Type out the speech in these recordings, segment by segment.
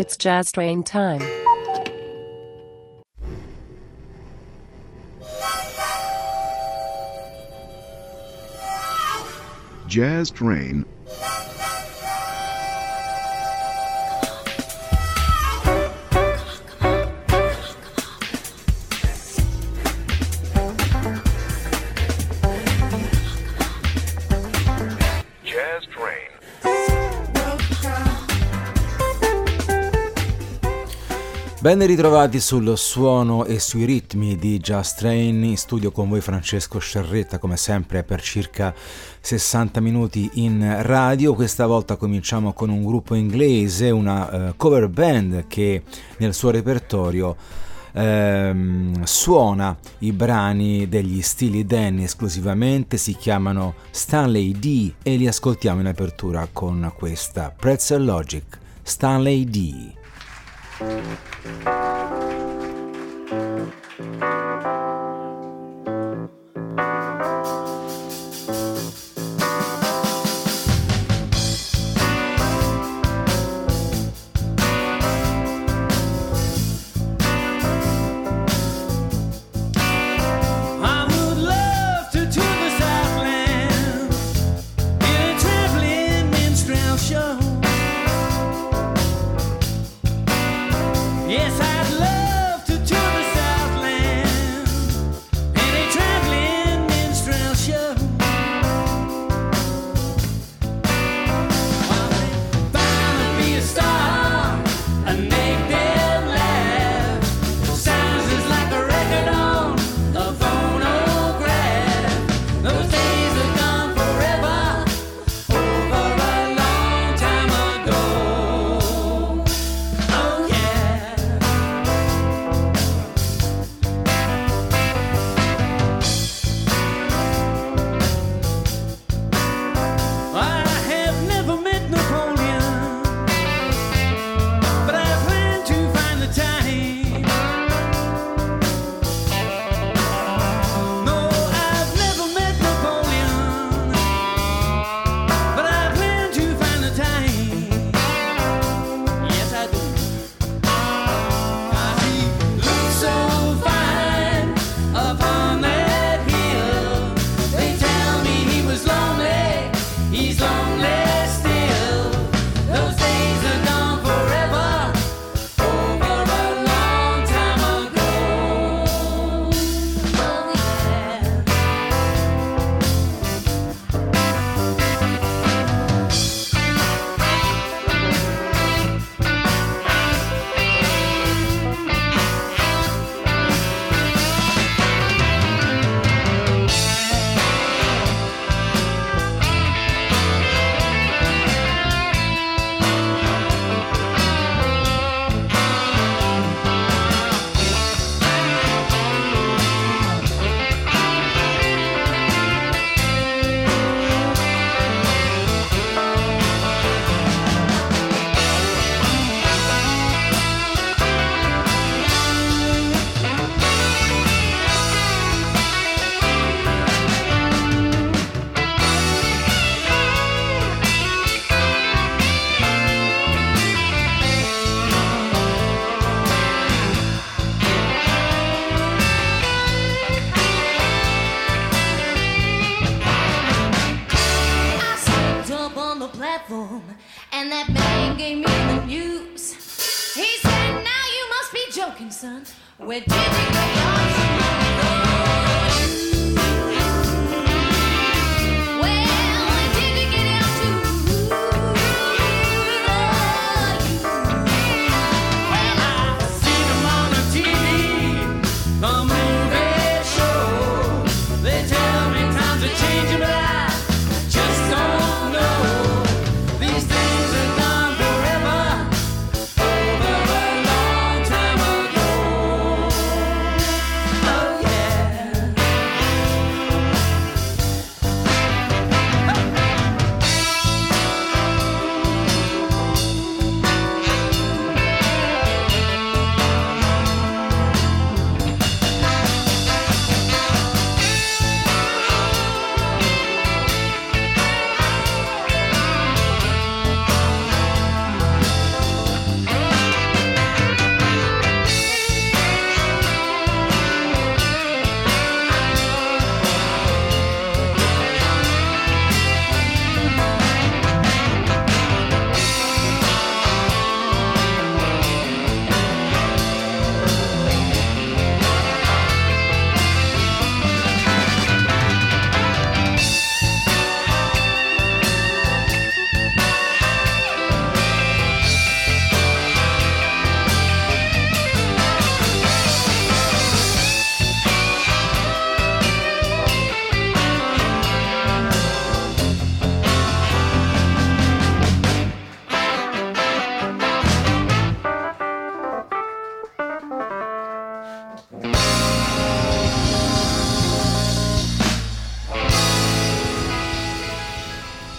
It's Jazz Train time. Jazz Train Ben ritrovati sul suono e sui ritmi di Jazztrain, in studio con voi Francesco Sciarretta come sempre per circa 60 minuti in radio. Questa volta cominciamo con un gruppo inglese, una cover band che nel suo repertorio suona i brani degli Steely Dan esclusivamente, si chiamano Stanley D e li ascoltiamo in apertura con questa Pretzel Logic, Stanley D. Oh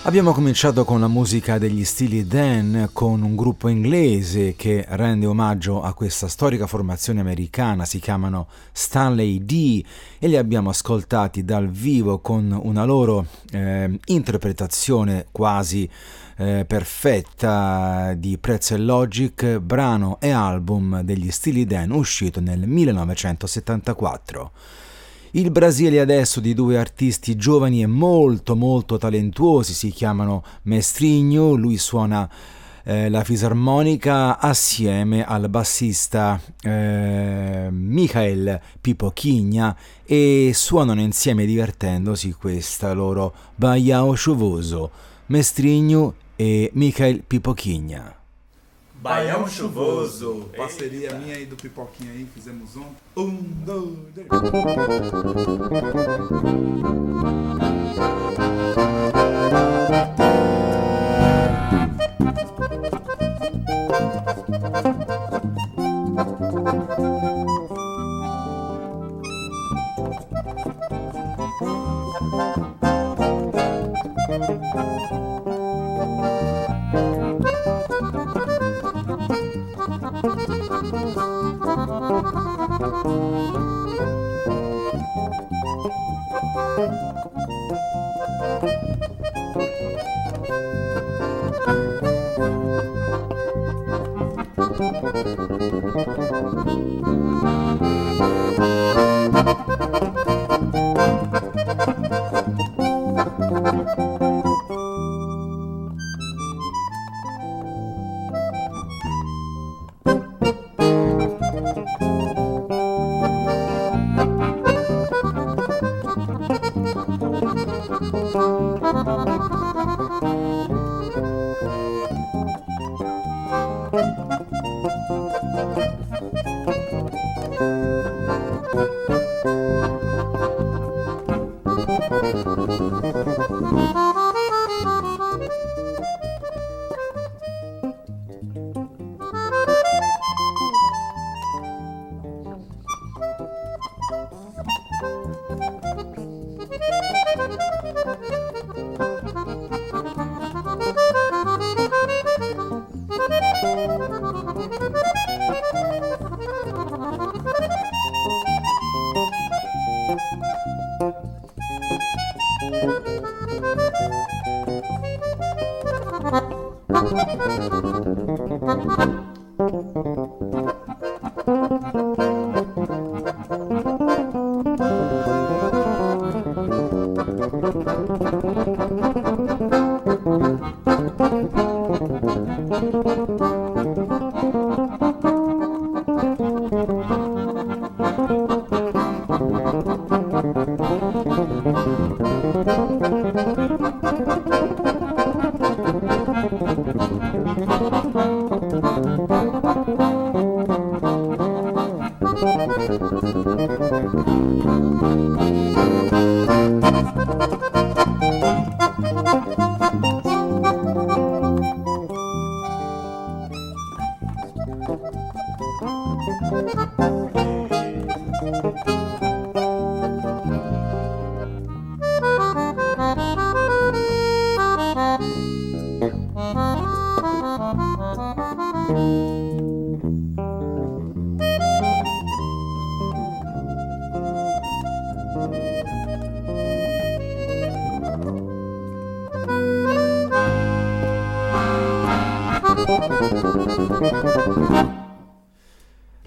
Abbiamo cominciato con la musica degli Steely Dan, con un gruppo inglese che rende omaggio a questa storica formazione americana, si chiamano Stanley D, e li abbiamo ascoltati dal vivo con una loro interpretazione quasi perfetta di Pretzel Logic, brano e album degli Steely Dan uscito nel 1974. Il Brasile adesso di due artisti giovani e molto molto talentuosi, si chiamano Mestrinho, lui suona la fisarmonica assieme al bassista Mikael Pipoquinha, e suonano insieme divertendosi questa loro Baião Chuvoso, Mestrinho e Mikael Pipoquinha. Baião Chuvoso. Parceria minha e do Pipoquinha aí, fizemos um, dois, três.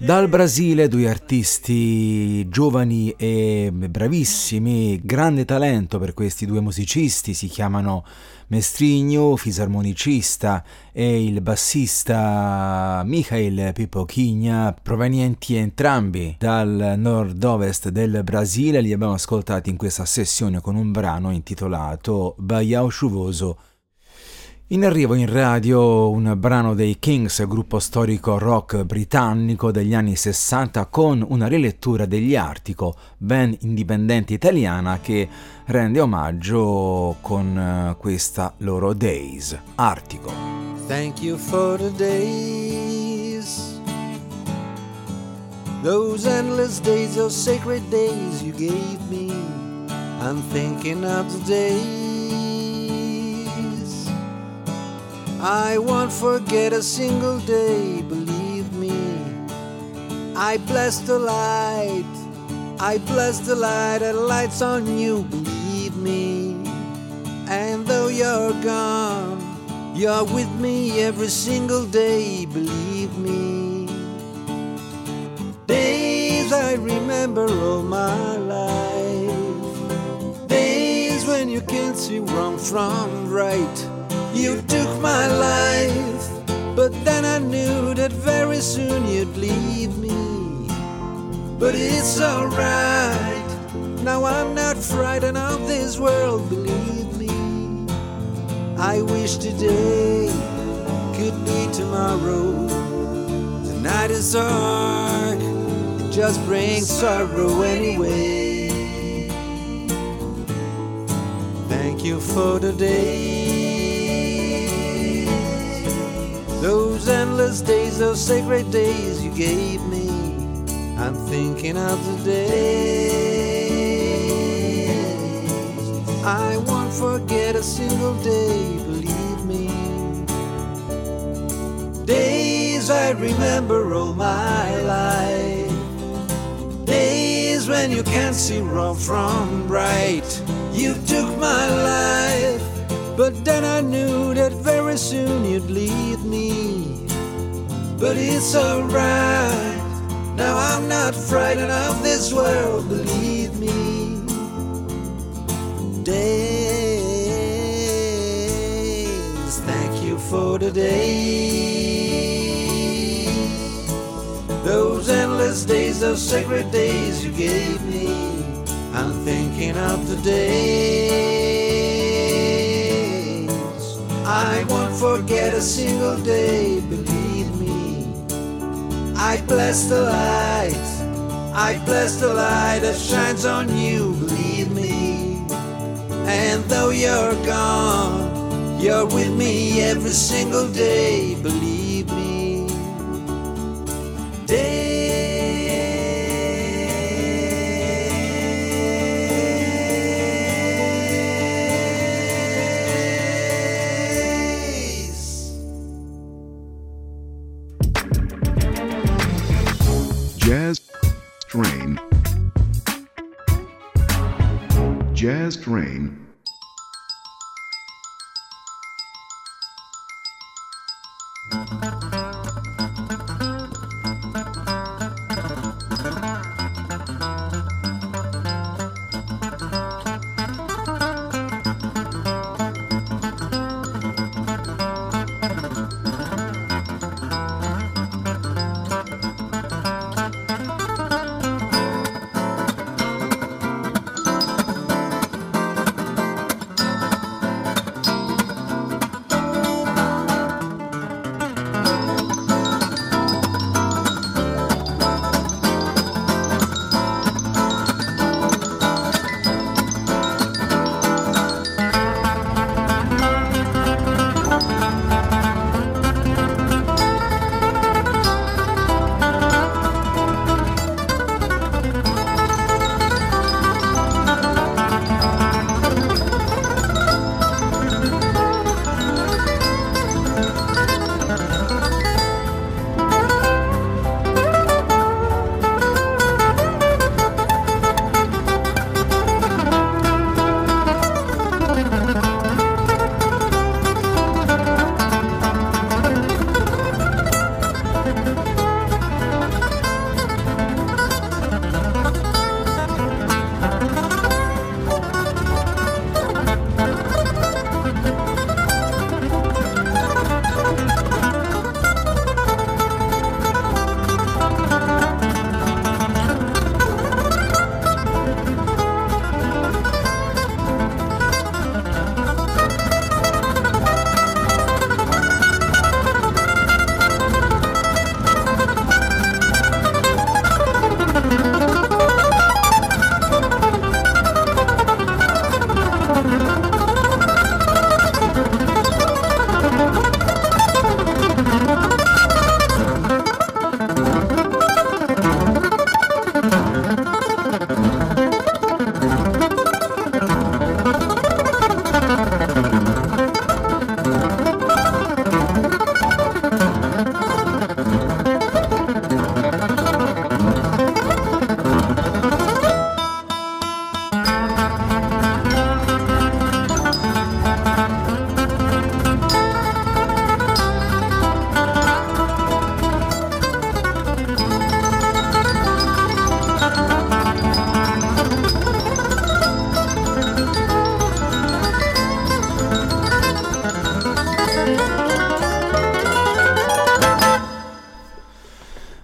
Dal Brasile due artisti giovani e bravissimi, grande talento per questi due musicisti, si chiamano Mestrinho, fisarmonicista, e il bassista Mikael Pipoquinha, provenienti entrambi dal nord-ovest del Brasile. Li abbiamo ascoltati in questa sessione con un brano intitolato Baião Chuvoso. In arrivo in radio un brano dei Kings, gruppo storico rock britannico degli anni 60, con una rilettura degli Artico, band indipendente italiana che rende omaggio con questa loro Days, Artico. Thank you for the days, those endless days, those sacred days you gave me. I'm thinking of the days I won't forget a single day, believe me. I bless the light, I bless the light that lights on you, believe me. And though you're gone, you're with me every single day, believe me. Days I remember all my life, days when you can't see wrong from right. You took my life, but then I knew that very soon you'd leave me. But it's alright, now I'm not frightened of this world, believe me. I wish today could be tomorrow. The night is dark, it just brings sorrow anyway. Thank you for the day, those endless days, those sacred days you gave me. I'm thinking of the days. I won't forget a single day, believe me. Days I remember all my life, days when you can't see wrong from right. You took my life, but then I knew that very soon you'd leave me. But it's alright, now I'm not frightened of this world, believe me. Days, thank you for the days, those endless days, those sacred days you gave me. I'm thinking of the days I won't forget a single day, believe me. I bless the light, I bless the light that shines on you, believe me. And though you're gone, you're with me every single day, believe me. Day Jazztrain.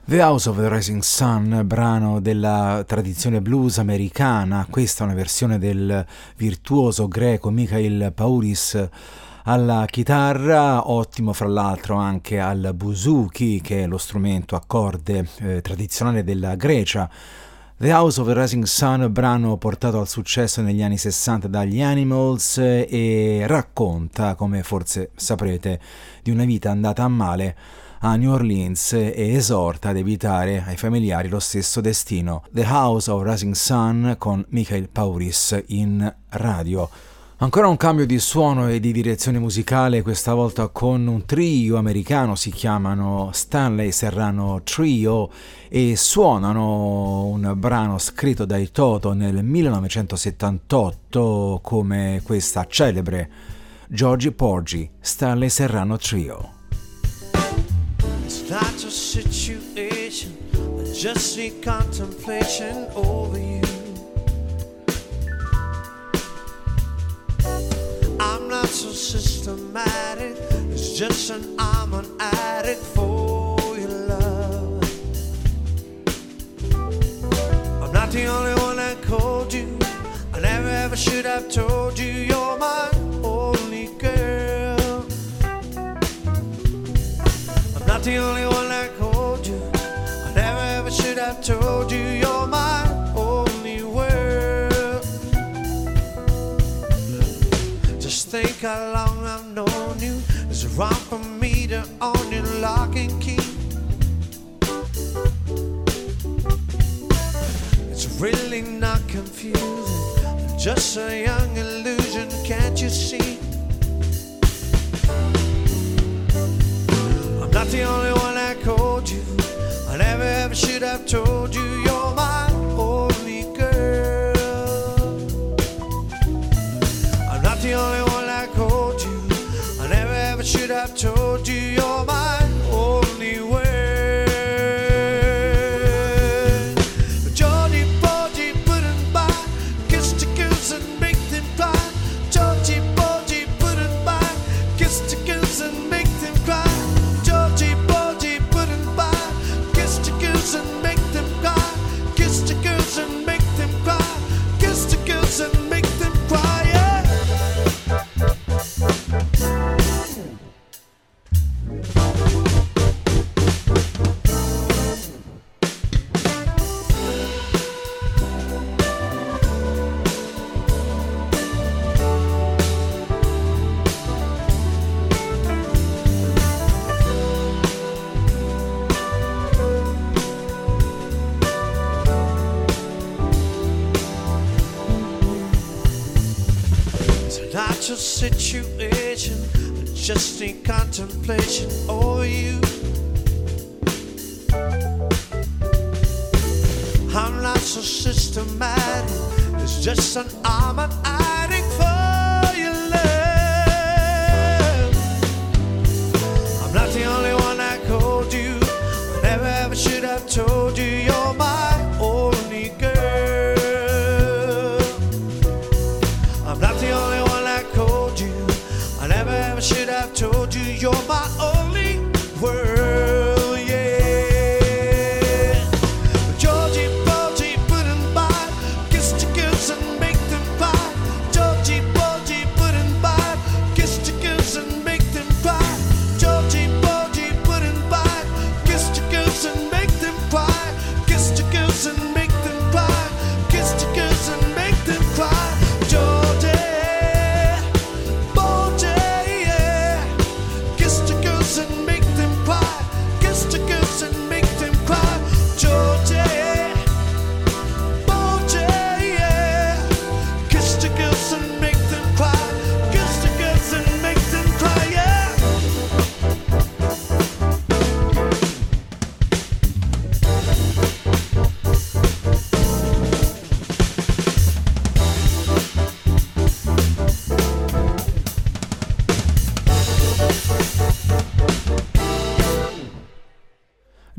The House of the Rising Sun, brano della tradizione blues americana, questa è una versione del virtuoso greco Mikalis Pavris alla chitarra, ottimo fra l'altro anche al buzuki, che è lo strumento a corde tradizionale della Grecia. The House of the Rising Sun, brano portato al successo negli anni 60 dagli Animals e racconta, come forse saprete, di una vita andata a male a New Orleans e esorta ad evitare ai familiari lo stesso destino. The House of Rising Sun con Mikael Pavris in radio. Ancora un cambio di suono e di direzione musicale, questa volta con un trio americano, si chiamano Stanley Serrano Trio e suonano un brano scritto dai Toto nel 1978 come questa celebre Georgie Porgy, Stanley Serrano Trio. It's not a situation, I just see contemplation over you. I'm not so systematic, it's just an I'm an addict for your love. I'm not the only one that called you, I never ever should have told you. You're my only girl. I'm not the only one that called you, I never ever should have told you. You're my only world. Think how long I've known you. It's wrong for me to own you lock and key. It's really not confusing, just a young illusion, can't you see? I'm not the only one that called you, I never ever should have told you. You're my only girl. I'm not the only one should have told you. You're my only word. Georgie Porgy put 'em by, kiss the girls and make them cry. Georgie Porgy put 'em by, kiss the girls and make them cry. Georgie Porgy put 'em by, kiss the girls and make them cry. Kiss the girls and make them cry. Kiss the girls and make them cry. Situation, just in contemplation over you. I'm not so systematic, it's just an I'm an addict for your love. I'm not the only one that called you, I never ever should have told you. You're my only girl. I'm not the only one that called you, never ever should have told you. You're my only world, yeah. Georgie Porgy put 'em by, kiss the girls and make them cry.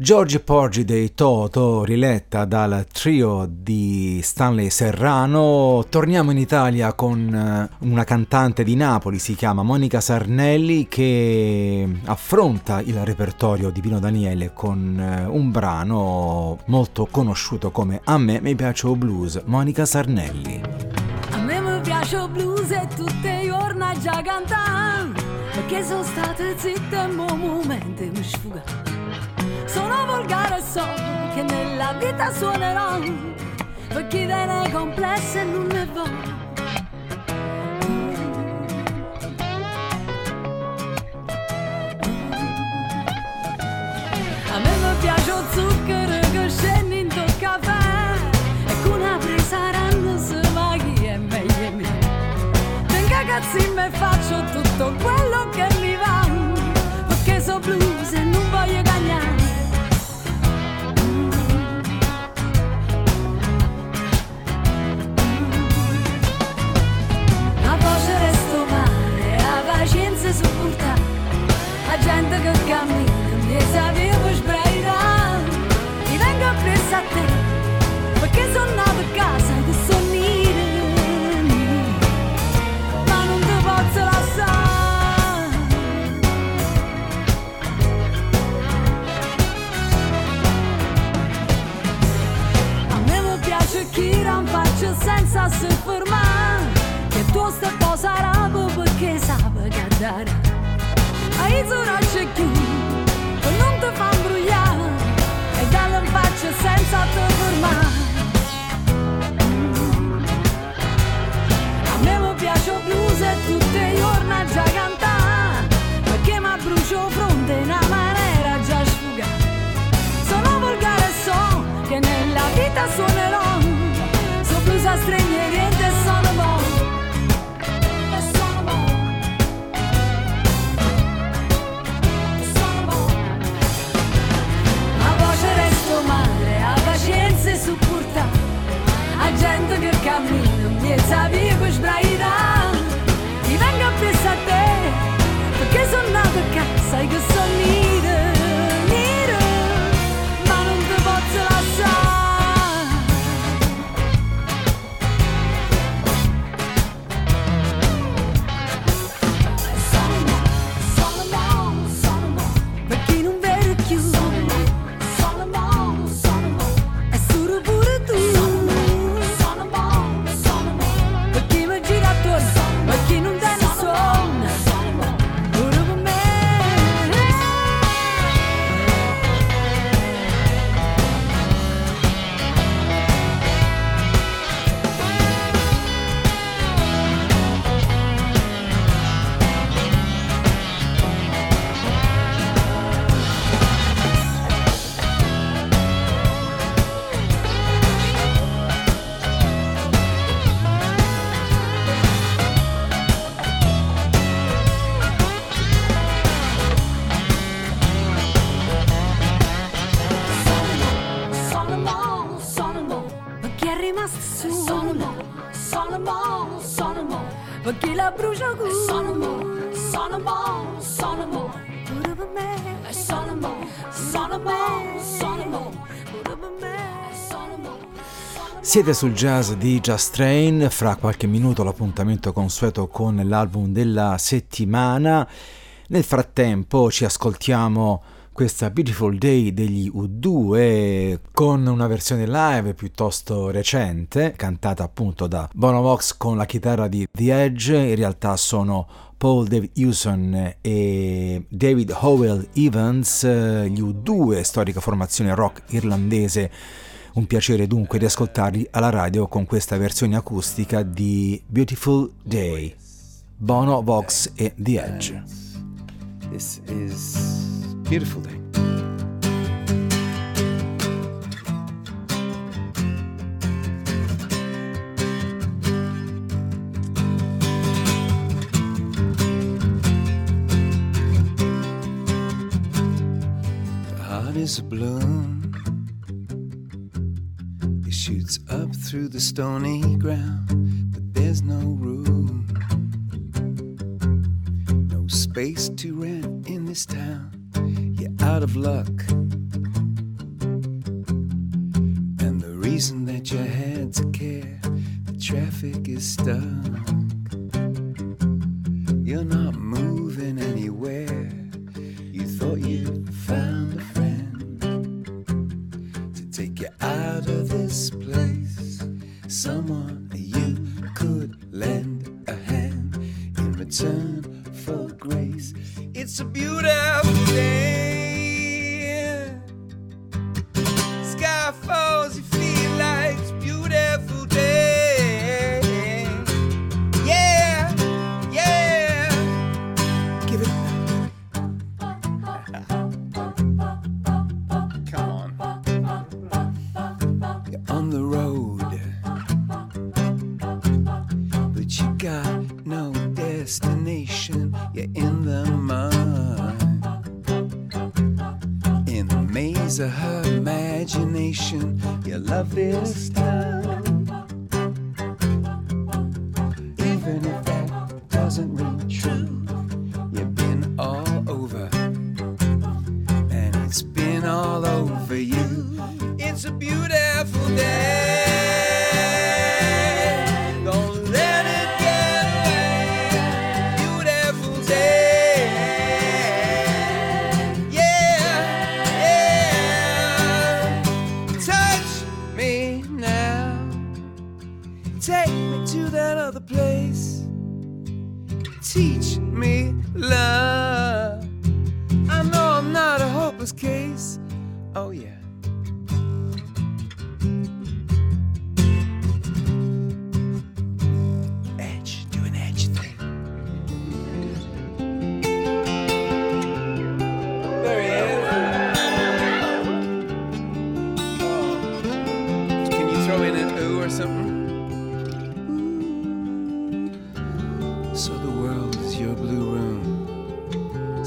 George Porgy dei Toto, riletta dal trio di Stanley Serrano. Torniamo in Italia con una cantante di Napoli, si chiama Monica Sarnelli, che affronta il repertorio di Pino Daniele con un brano molto conosciuto come A me mi piace o blues, Monica Sarnelli. A me mi piace o blues e tutte i giorni già cantam, perché sono state zitte e mo momento mi sfuga. Sono volgare e so che nella vita suonerò per chi ve ne complesse non ne va. A me mi piace il zucchero che scende in tuo caffè e con una presa rando se maghi e meglio mia. Tenga cazzi me faccio tutto quello che mi va, perché so blues e non voglio cagnare. Pacienza supportare la gente che cammina e sapevo sbraitare. Ti vengo appresso a te perché sono nato a casa e sonnire, ma non ti posso lasciare. A me mi piace chi rampaccia senza se fermare, che tu stai posando perché sai dare. Ai zoracci chi non ti fa imbrugliare e dalle facce senza te formare. A me mi piace il blues e tutte i giorni già cantare, perché mi brucio fronte in una maniera già sfuga. Sono volgare e so che nella vita suonerò, so blues a stranieri e sono buono. A gente che cammina mi sapevo sbraitare. Ti vengo appresso a te perché sono nato a casa e che sonnire, ma non ti posso lasciare. Sono perché non vedo più. Siete sul jazz di Jazztrain, fra qualche minuto l'appuntamento consueto con l'album della settimana. Nel frattempo ci ascoltiamo questa Beautiful Day degli U2 con una versione live piuttosto recente, cantata appunto da Bono Vox con la chitarra di The Edge. In realtà sono Paul David Hewson e David Howell Evans, gli U2, storica formazione rock irlandese. Un piacere dunque di ascoltarli alla radio con questa versione acustica di Beautiful Day, Bono Vox e The Edge. This is Beautiful Day. The heart is a bloom. Shoots up through the stony ground, but there's no room, no space to rent in this town. You're out of luck, reason that you had to care. The traffic is stuck. You're not moving anywhere. You thought you'd found a friend to take you out of this place. Someone you could lend a hand in return for grace. It's a beautiful day. Falls, you feel like it's a beautiful day. Yeah, yeah. Give it back. Come on. You're on the road, but you got no destination. You're in the mud, in the maze of her imagination. You love this town, even if that doesn't ring true. You've been all over, and it's been all over you. It's a beautiful day. Don't let it get away. Beautiful day. Teach me love. I know I'm not a hopeless case. Oh yeah. Edge, do an edge thing. There he is. Can you throw in an ooh or something?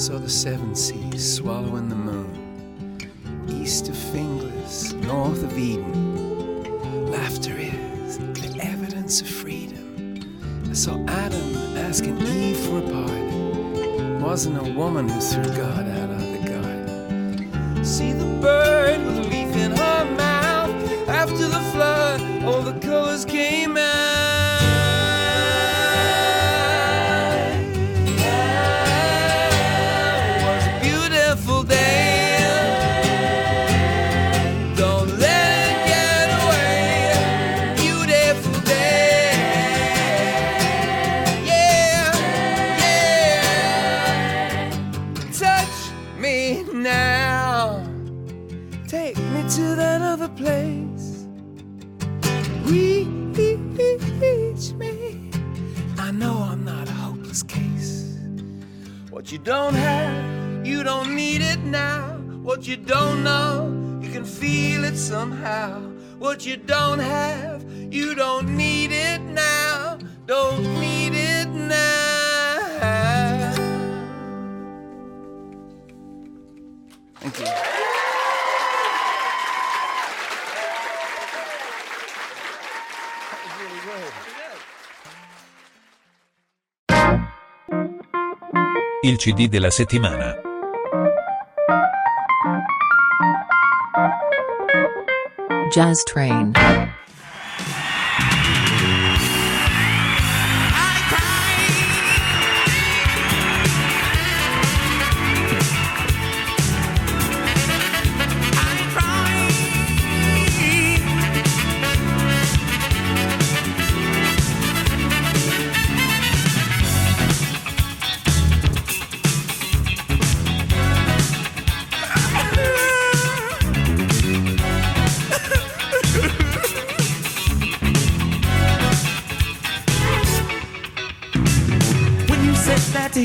Saw the seven seas swallowing the moon, east of fingers, north of Eden. Laughter is the evidence of freedom. I saw Adam asking Eve for a pardon. Wasn't a woman who threw God out of the garden. See the bird with a leaf in her mouth. After the flood, all the colors came out. You don't have, you don't need it now. What you don't know, you can feel it somehow. What you don't have, you don't need it now. Don't need it now. Thank you. That was really good. Il CD della settimana. Jazztrain.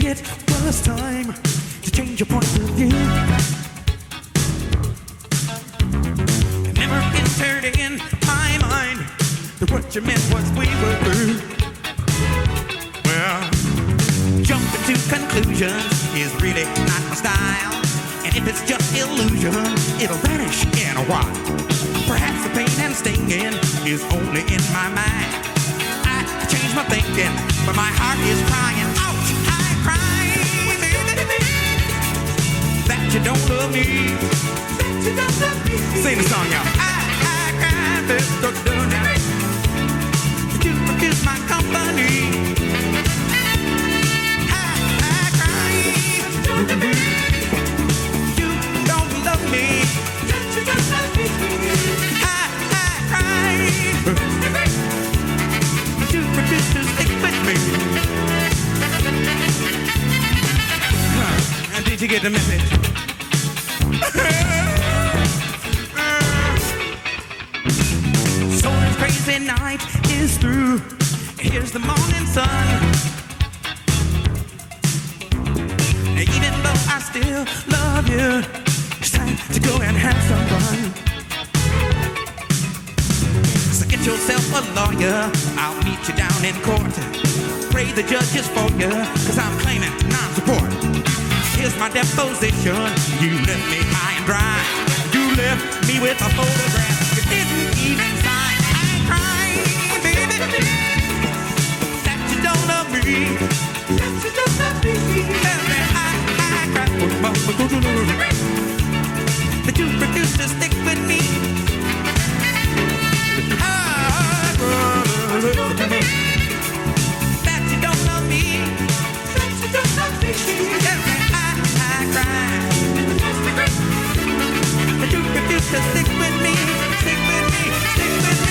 It was time to change your point of view. Never entered in my mind that what you meant was we were through. Well, jumping to conclusions is really not my style. And if it's just illusion, it'll vanish in a while. Perhaps the pain and stinging is only in my mind. I changed my thinking, but my heart is crying out. That you don't love me. That you don't love me. Sing the song, y'all. I can't. get the message. So this crazy night is through. Here's the morning sun. Even though I still love you, it's time to go and have some fun. So get yourself a lawyer. I'll meet you down in court. Pray the judges for you, cause I'm claiming non-support. Here's my deposition. You left me high and dry. You left me with a photograph. You didn't even sign. I cried, baby, that you don't love me. That you don't love me. I cried. That you refused to stick with me. I I do refuse to stick with me, stick with me, stick with me.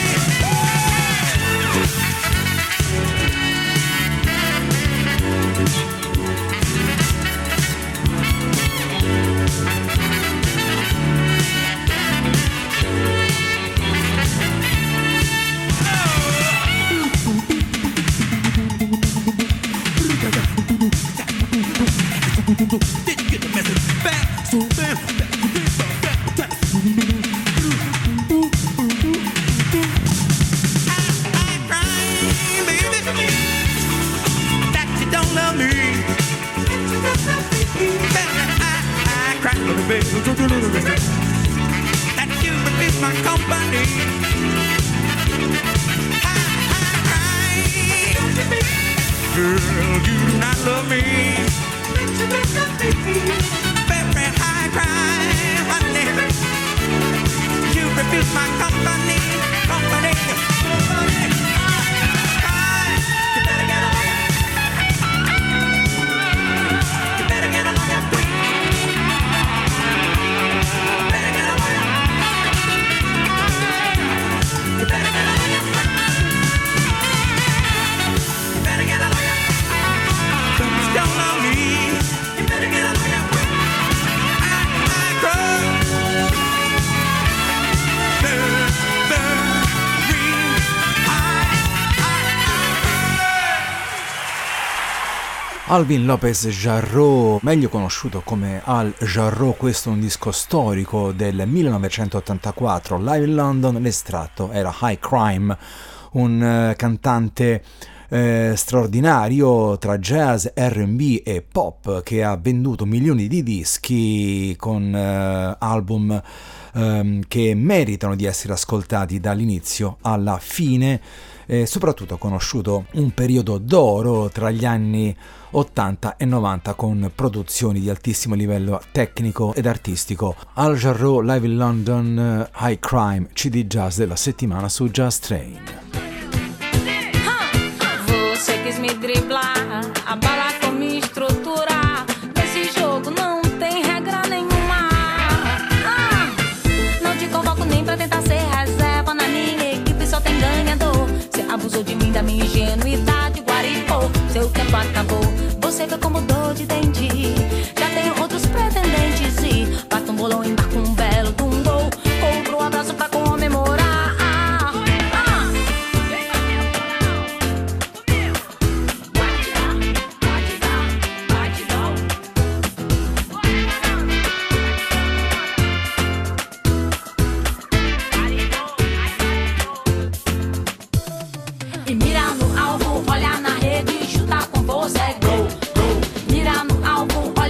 Alvin Lopez Jarreau, meglio conosciuto come Al Jarreau, questo è un disco storico del 1984, live in London, l'estratto era High Crime, un cantante straordinario tra jazz, R&B e pop che ha venduto milioni di dischi con album che meritano di essere ascoltati dall'inizio alla fine. E soprattutto ha conosciuto un periodo d'oro tra gli anni 80 e 90 con produzioni di altissimo livello tecnico ed artistico. Al Jarreau, Live in London, High Crime, CD Jazz della settimana su Jazz Train. Você quis me driblar, abalar com minha estrutura. Nesse jogo não tem regra nenhuma. Não te convoco nem pra tentar ser reserva. Na minha equipe só tem ganhador. Abusou de mim, da minha ingenuidade, guaripou, seu tempo acabou. Você foi como dor de dente, já tem outros pretendentes. E bata um bolão, embarca um belo de um gol, compra um abraço pra comemorar. Mira no alvo, olha na rede, chuta com força é gol, gol. Mira no alvo, olha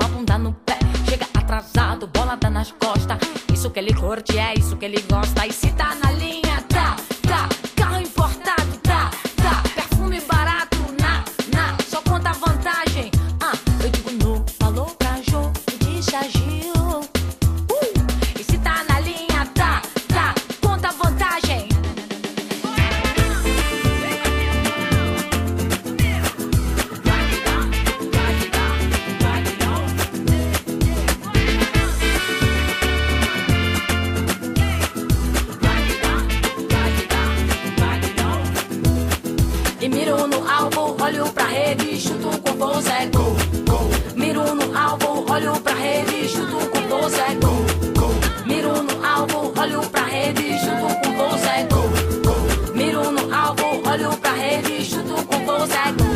uma bunda no pé. Chega atrasado, bola dá nas costas. Isso que ele curte, é isso que ele gosta. E se tá na linha, tá, tá. Carro importado, tá, tá. Perfume barato, na, na. Só conta a vantagem. Ah, eu digo no, falou pra Jô e disse a Gil. E se tá na linha, tá, tá. Conta a vantagem. Olho pra rede, chuto com bolsa, é gol, gol. Miro no alvo, olho pra rede, chuto com bolsa, é gol, gol. Miro no alvo, olho pra rede, chuto com bolsa, é gol, gol. Miro no alvo, olho pra rede, chuto com bolsa, é gol.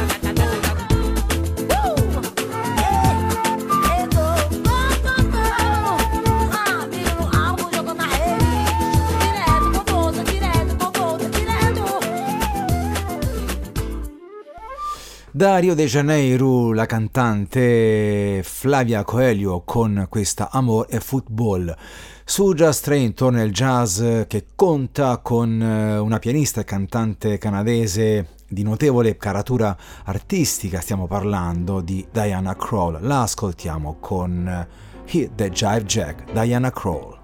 Da Rio de Janeiro la cantante Flavia Coelho con questa Amor e Football. Su Jazztrain torna il jazz che conta con una pianista e cantante canadese di notevole caratura artistica, stiamo parlando di Diana Krall. La ascoltiamo con Hit That Jive Jack, Diana Krall.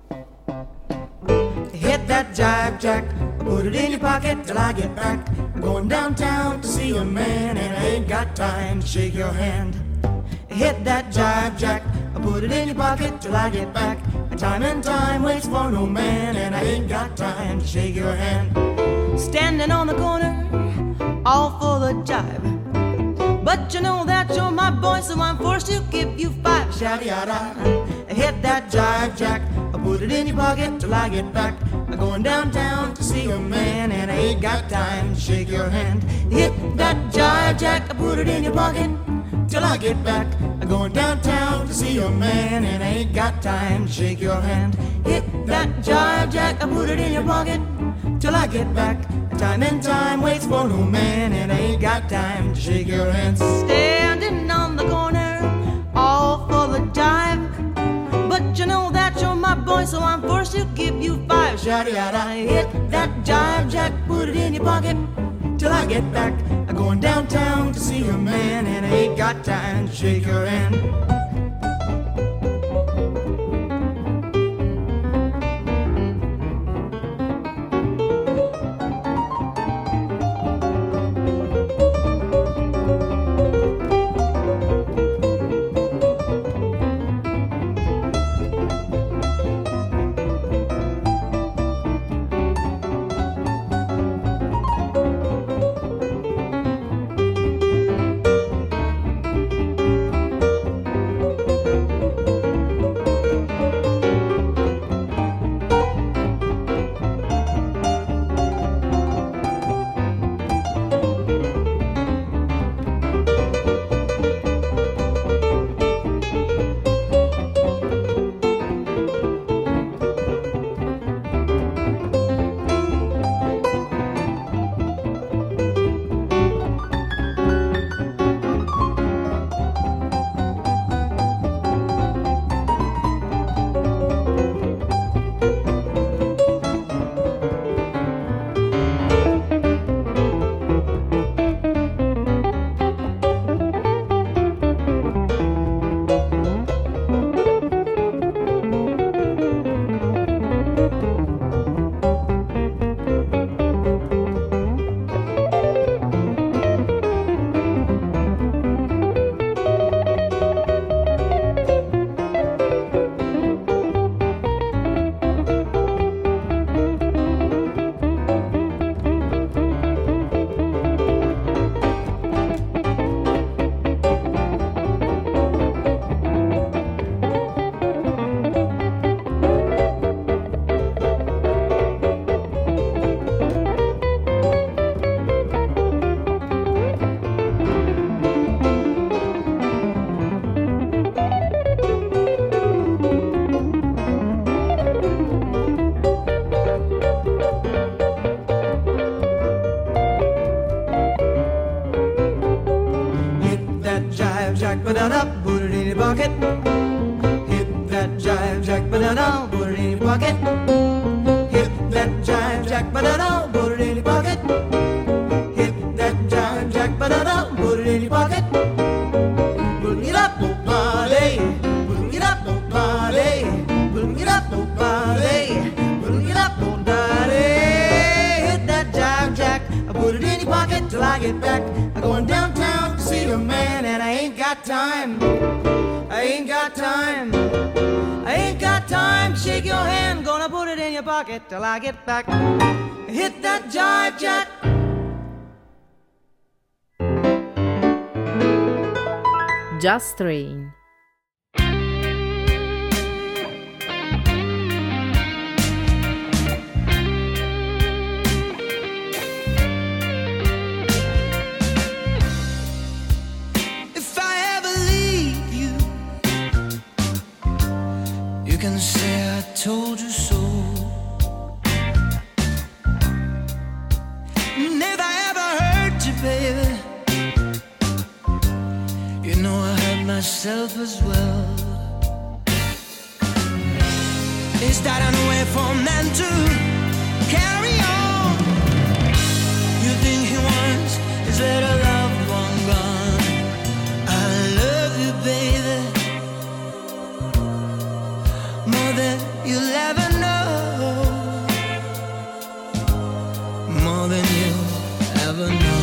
Hit that jive jack, put it in your pocket till I get back. Going downtown to see a man and I ain't got time to shake your hand. Hit that jive jack, put it in your pocket till I get back. Time and time waits for no man and I ain't got time to shake your hand. Standing on the corner, all for the jive. But you know that you're my boy, so I'm forced to give you five. Shabby-yada, hit that jive jack. Put it in your pocket till I get back. I'm going downtown to see a man and I ain't got time to shake your hand. Hit that jive jack, I put it in your pocket till I get back. I'm going downtown to see a man and I ain't got time to shake your hand. Hit that jive jack, I put it in your pocket till I get back. Time and time waits for no man and I ain't got time to shake your hand. Standing on the corner, all for the jive. But you know that you're my boy, so I'm forced to give you five. Shabby-yada, hit that jive jack, put it in your pocket till I get back. I'm going downtown to see a man and I ain't got time to shake your hand. pocket. Hit that jive jack, but I'll put it in your pocket. Hit that jive jack, but I'll put it in your pocket. Hit that jive jack, but I'll put it in your pocket. Boom it up, nobody. Boom it up, nobody. Boom it up, nobody. Boom it up, nobody. Hit that jive jack, I put it in your pocket till I get back. I'm going downtown to see a man, and I ain't got time. I ain't got time. I ain't got time. Shake your hand, gonna put it in your pocket till I get back. Hit that jive jack. Jazztrain. Can say I told you so. Never ever hurt you, baby. You know I hurt myself as well. Is that a way for men to carry on? You think he wants his little loved one gone? I love you, baby, more than you'll ever know, more than you'll ever know.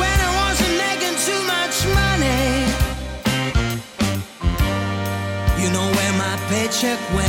When I wasn't making too much money, you know where my paycheck went.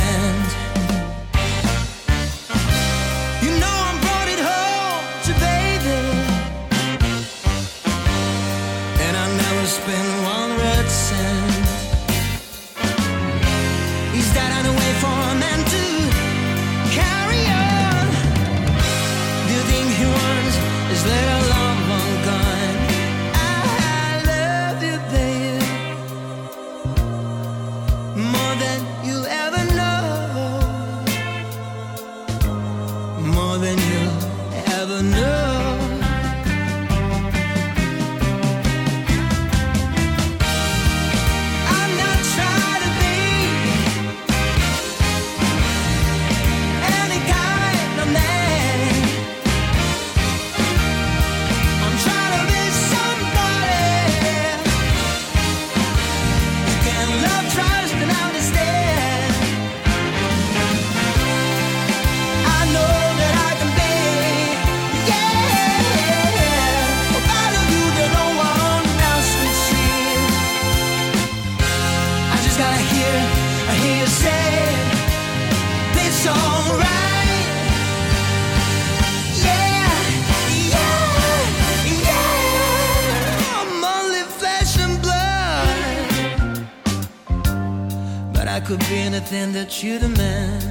Could be anything that you demand.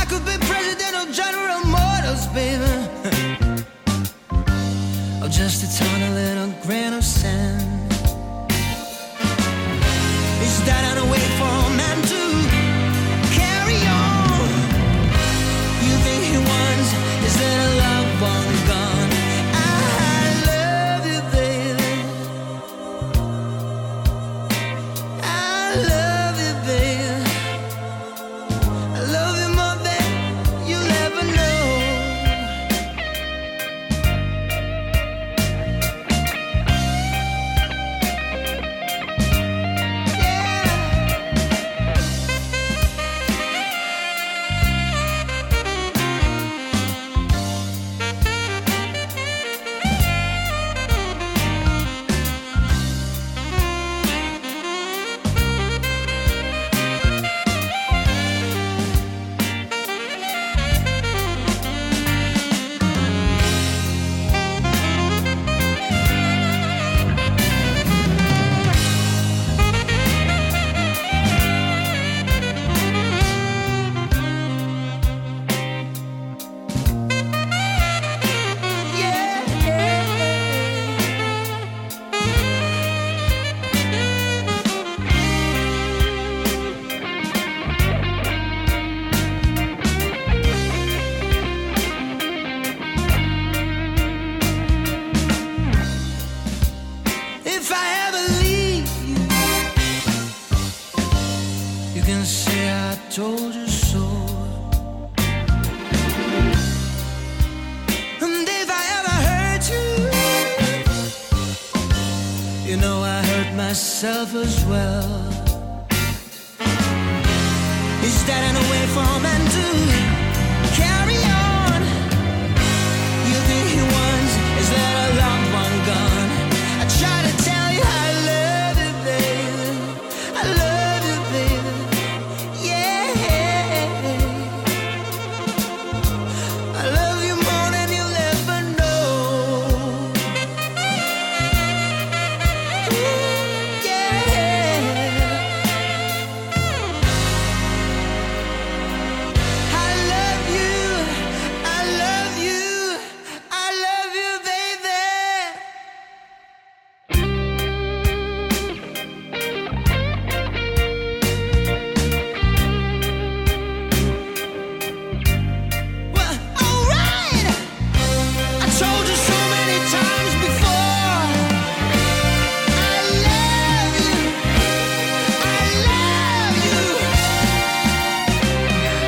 I could be president of General Motors, baby, or just a tiny little grain of sand. Is that on a way for a man to carry on? You think he wants his little loved one gone? myself as well. Is that in a way for men to carry on? You think he wants, is that a loved one gone? I try to tell you I love you, baby. I love you, baby. Yeah, I love you more than you'll ever know. Ooh, yeah, I love you, I love you, I love you, baby. Well, all right. I told you so many times before. I love you. I love you.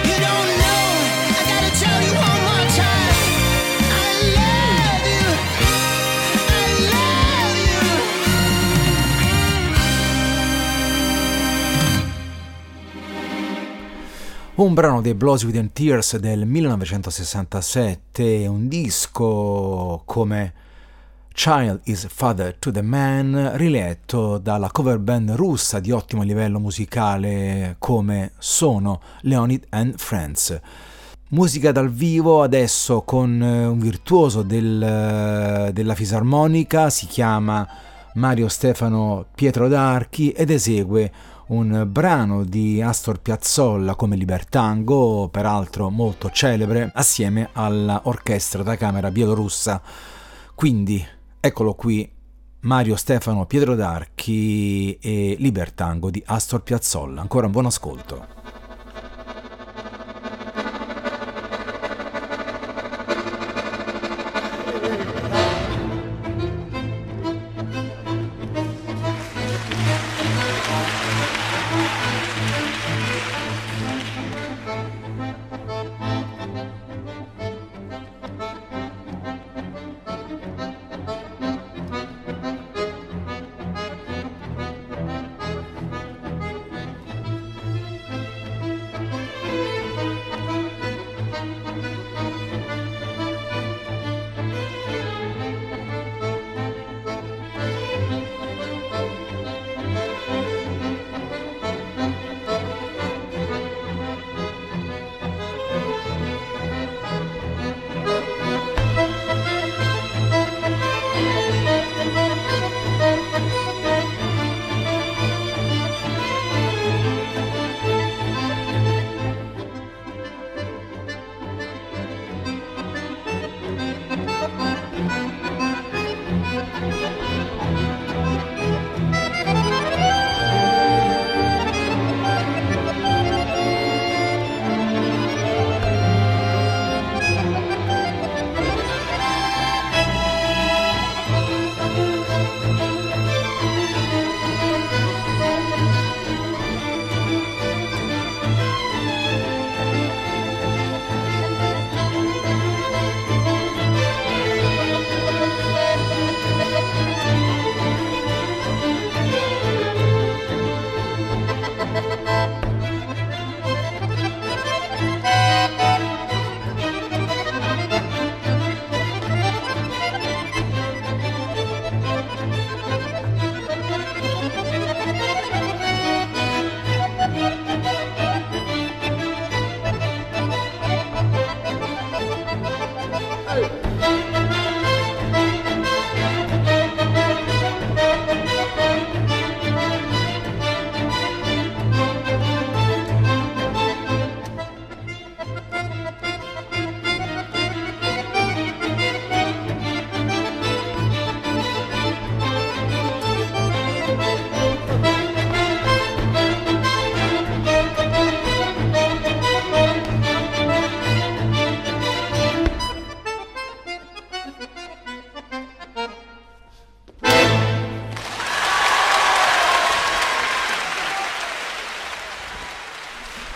You don't know. I gotta tell you one more time. I love you. I love you. Un brano dei Blows Within Tears del 1967, un disco come Child is Father to the Man, riletto dalla cover band russa di ottimo livello musicale come sono Leonid and Friends. Musica dal vivo adesso con un virtuoso della fisarmonica, si chiama Mario Stefano Pietro D'Archi ed esegue un brano di Astor Piazzolla come Libertango, peraltro molto celebre, assieme all'orchestra da camera bielorussa. Quindi eccolo qui, Mario Stefano Pietro D'Archi e Libertango di Astor Piazzolla. Ancora un buon ascolto.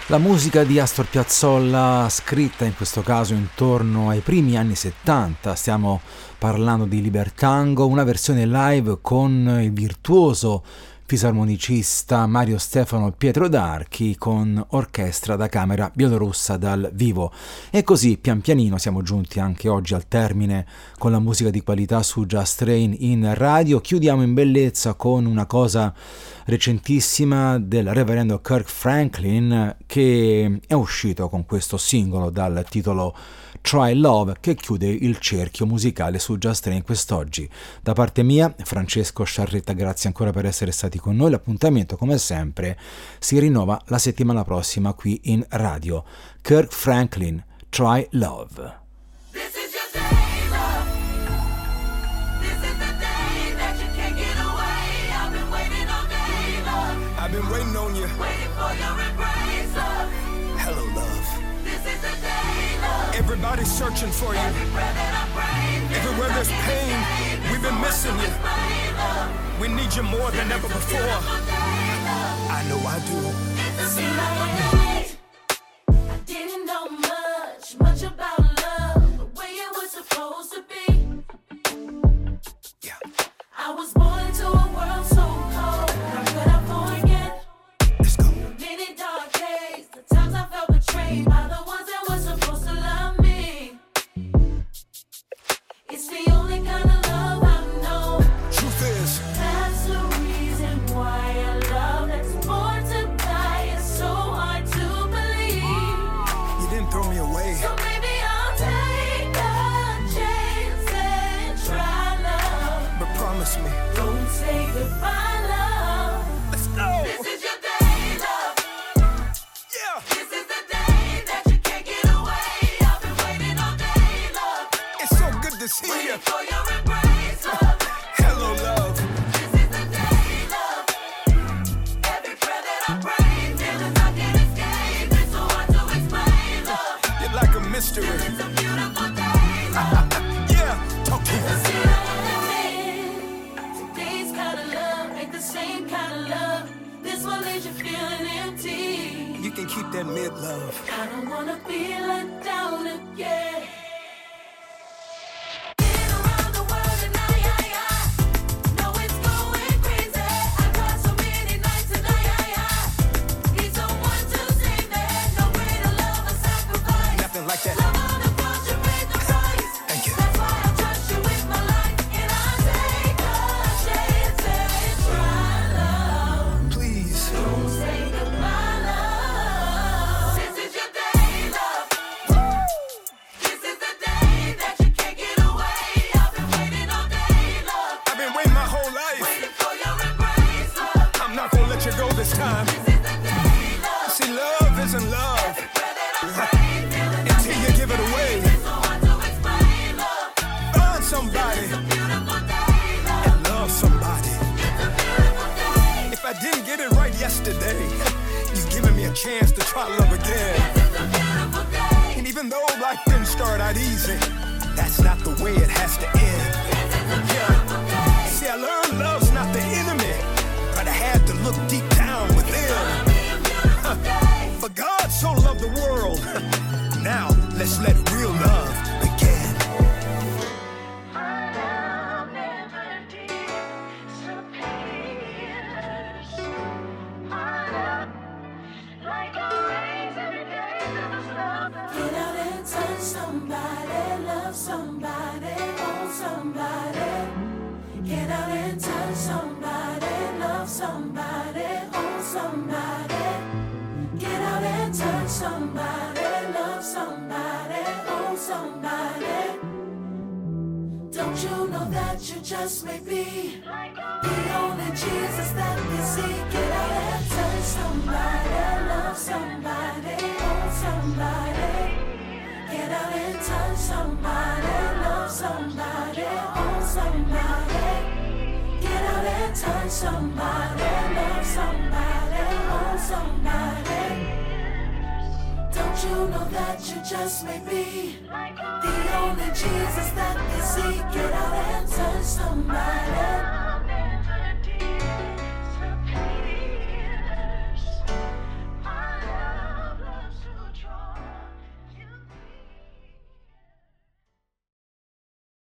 La musica di Astor Piazzolla, scritta in questo caso intorno ai primi anni 70, stiamo parlando di Libertango, una versione live con il virtuoso fisarmonicista Mario Stefano Pietro D'Archi con orchestra da camera bielorussa dal vivo. E così pian pianino siamo giunti anche oggi al termine con la musica di qualità su Jazztrain in radio. Chiudiamo in bellezza con una cosa recentissima del reverendo Kirk Franklin, che è uscito con questo singolo dal titolo Try Love, che chiude il cerchio musicale su Jazztrain quest'oggi. Da parte mia, Francesco Sciarretta, grazie ancora per essere stati con noi. L'appuntamento, come sempre, si rinnova la settimana prossima qui in radio. Kirk Franklin, Try Love. Everybody's searching for you. Everywhere there's pain, we've been missing you. We need you more than ever before. I know I do. It's a beautiful night. I didn't know much about love, the way it was supposed to be. Yeah. I was born into a world so cold. How could I forget? Let's go. Many dark days, the times I felt betrayed by the ones that were supposed to love me. It's the only kind of love I know. Truth is, that's the reason why I love that's born to die. It's so hard to believe. You didn't throw me away. So baby, I'll take a chance and try love. But promise me, don't say goodbye. Waiting for your embrace, love. Hello, love. This is the day, love. Every prayer that I pray, feelings I can't escape. It's so hard to explain, love. You're like a mystery. It's a beautiful day, love. Yeah, talk to me. Today's kind of love ain't the same kind of love. This one leaves you feeling empty. You can keep that mid love. I don't wanna be let down again. May be the only Jesus that they seek. Get out and touch somebody.